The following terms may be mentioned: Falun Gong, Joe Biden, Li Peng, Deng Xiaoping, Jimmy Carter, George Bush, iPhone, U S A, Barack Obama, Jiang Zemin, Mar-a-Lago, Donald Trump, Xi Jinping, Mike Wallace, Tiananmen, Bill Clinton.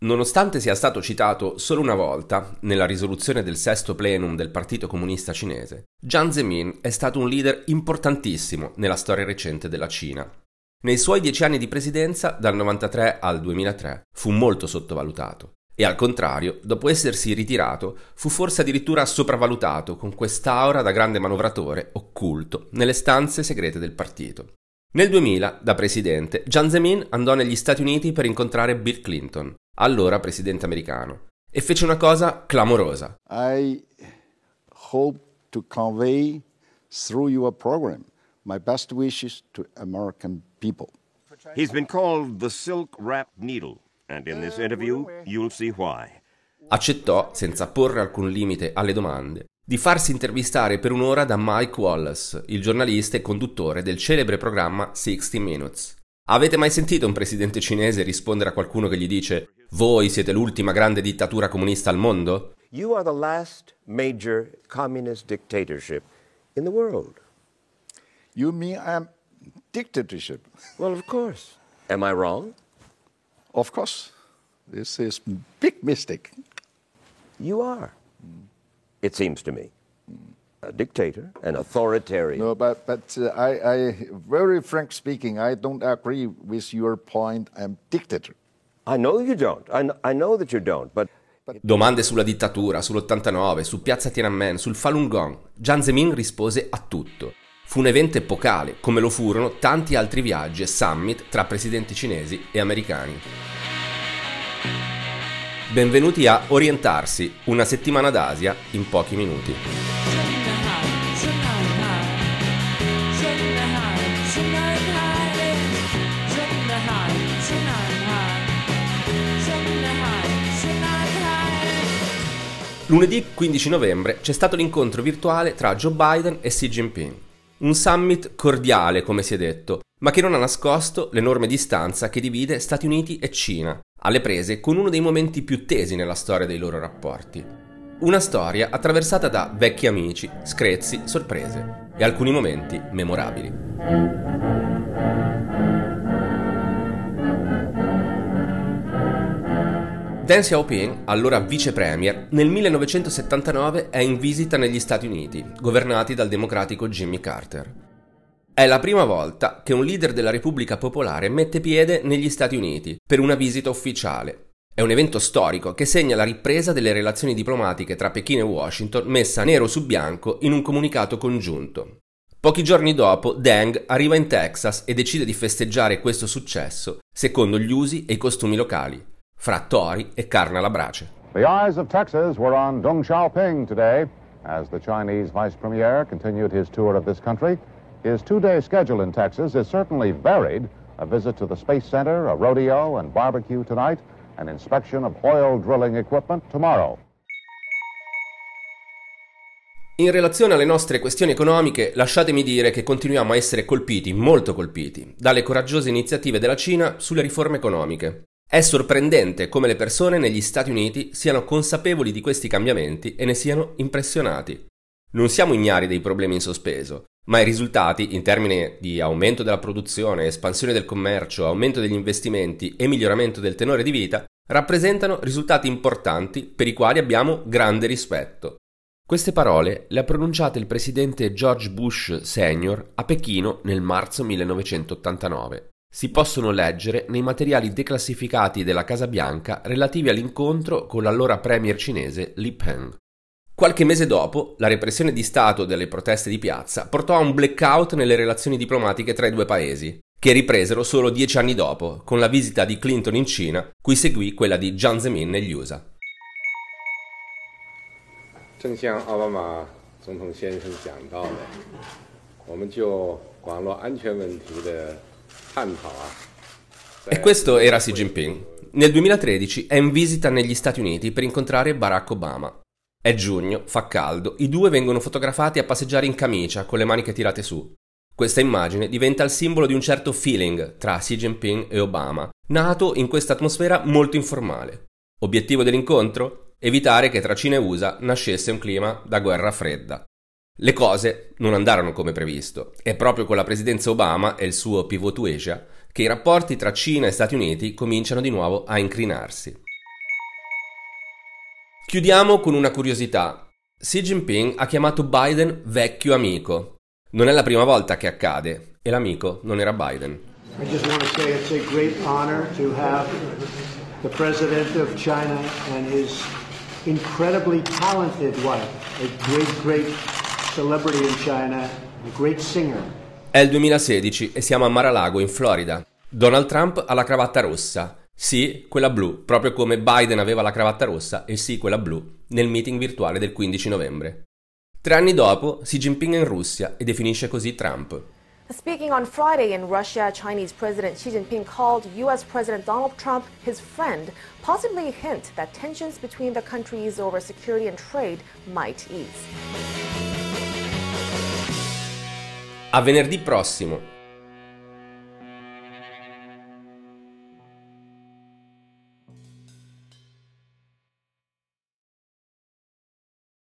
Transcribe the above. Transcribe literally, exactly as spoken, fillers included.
Nonostante sia stato citato solo una volta, nella risoluzione del sesto plenum del Partito Comunista Cinese, Jiang Zemin è stato un leader importantissimo nella storia recente della Cina. Nei suoi dieci anni di presidenza, dal novantatré al duemilatré, fu molto sottovalutato e, al contrario, dopo essersi ritirato, fu forse addirittura sopravvalutato con quest'aura da grande manovratore occulto nelle stanze segrete del partito. Nel duemila, da presidente, Jiang Zemin andò negli Stati Uniti per incontrare Bill Clinton, allora presidente americano, e fece una cosa clamorosa. I hope to convey through your program my best wishes to American people. He's been called the silk-wrapped needle, and in this interview you'll see why. Accettò, senza porre alcun limite alle domande, di farsi intervistare per un'ora da Mike Wallace, il giornalista e conduttore del celebre programma sixty minutes. Avete mai sentito un presidente cinese rispondere a qualcuno che gli dice «Voi siete l'ultima grande dittatura comunista al mondo?» You are the last major communist dictatorship in the world. You mean I'm dictatorship? Well, of course. Am I wrong? Of course. This is a big mistake. You are. It seems to me. A dictator, an authoritarian. No, but, but uh, I, I, very frank speaking, I don't agree with your point. I'm dictator. I know you don't. I know, I know that you don't, but... Domande sulla dittatura, sull'ottantanove, su Piazza Tiananmen, sul Falun Gong. Jiang Zemin rispose a tutto. Fu un evento epocale, come lo furono tanti altri viaggi e summit tra presidenti cinesi e americani. Benvenuti a Orientarsi, una settimana d'Asia in pochi minuti. Lunedì quindici novembre c'è stato l'incontro virtuale tra Joe Biden e Xi Jinping. Un summit cordiale, come si è detto, ma che non ha nascosto l'enorme distanza che divide Stati Uniti e Cina, alle prese con uno dei momenti più tesi nella storia dei loro rapporti. Una storia attraversata da vecchi amici, screzi, sorprese e alcuni momenti memorabili. Deng Xiaoping, allora vice premier, nel millenovecentosettantanove è in visita negli Stati Uniti, governati dal democratico Jimmy Carter. È la prima volta che un leader della Repubblica Popolare mette piede negli Stati Uniti per una visita ufficiale. È un evento storico che segna la ripresa delle relazioni diplomatiche tra Pechino e Washington messa nero su bianco in un comunicato congiunto. Pochi giorni dopo, Deng arriva in Texas e decide di festeggiare questo successo secondo gli usi e i costumi locali, fra tori e carne alla brace. The eyes of Texas were on Deng Xiaoping today as the Chinese vice premier continued his tour of this country. His two-day schedule in Texas is certainly varied: a visit to the space center, a rodeo and barbecue tonight, an inspection of oil drilling equipment tomorrow. In relazione alle nostre questioni economiche, lasciatemi dire che continuiamo a essere colpiti, molto colpiti, dalle coraggiose iniziative della Cina sulle riforme economiche. È sorprendente come le persone negli Stati Uniti siano consapevoli di questi cambiamenti e ne siano impressionati. Non siamo ignari dei problemi in sospeso, ma i risultati in termini di aumento della produzione, espansione del commercio, aumento degli investimenti e miglioramento del tenore di vita rappresentano risultati importanti per i quali abbiamo grande rispetto. Queste parole le ha pronunciate il presidente George Bush senior a Pechino nel marzo millenovecentottantanove. Si possono leggere nei materiali declassificati della Casa Bianca relativi all'incontro con l'allora premier cinese Li Peng. Qualche mese dopo, la repressione di Stato delle proteste di piazza portò a un blackout nelle relazioni diplomatiche tra i due paesi, che ripresero solo dieci anni dopo, con la visita di Clinton in Cina, cui seguì quella di Jiang Zemin negli U S A. E questo era Xi Jinping. Nel duemilatredici è in visita negli Stati Uniti per incontrare Barack Obama. È giugno, fa caldo, i due vengono fotografati a passeggiare in camicia con le maniche tirate su. Questa immagine diventa il simbolo di un certo feeling tra Xi Jinping e Obama, nato in questa atmosfera molto informale. Obiettivo dell'incontro? Evitare che tra Cina e U S A nascesse un clima da guerra fredda. Le cose non andarono come previsto. È proprio con la presidenza Obama e il suo pivot to Asia che i rapporti tra Cina e Stati Uniti cominciano di nuovo a incrinarsi. Chiudiamo con una curiosità. Xi Jinping ha chiamato Biden vecchio amico. Non è la prima volta che accade, e l'amico non era Biden. I just want to say it's a great honor to have the president of China and his incredibly talented wife, a great great celebrity in China, a great singer. È il duemilasedici e siamo a Mar-a-Lago in Florida. Donald Trump ha la cravatta rossa. Sì, quella blu, proprio come Biden aveva la cravatta rossa e sì, quella blu, nel meeting virtuale del quindici novembre. Tre anni dopo, Xi Jinping è in Russia e definisce così Trump. Speaking on Friday in Russia, Chinese President Xi Jinping called U S President Donald Trump his friend, possibly a hint that tensions between the countries over security and trade might ease. A venerdì prossimo.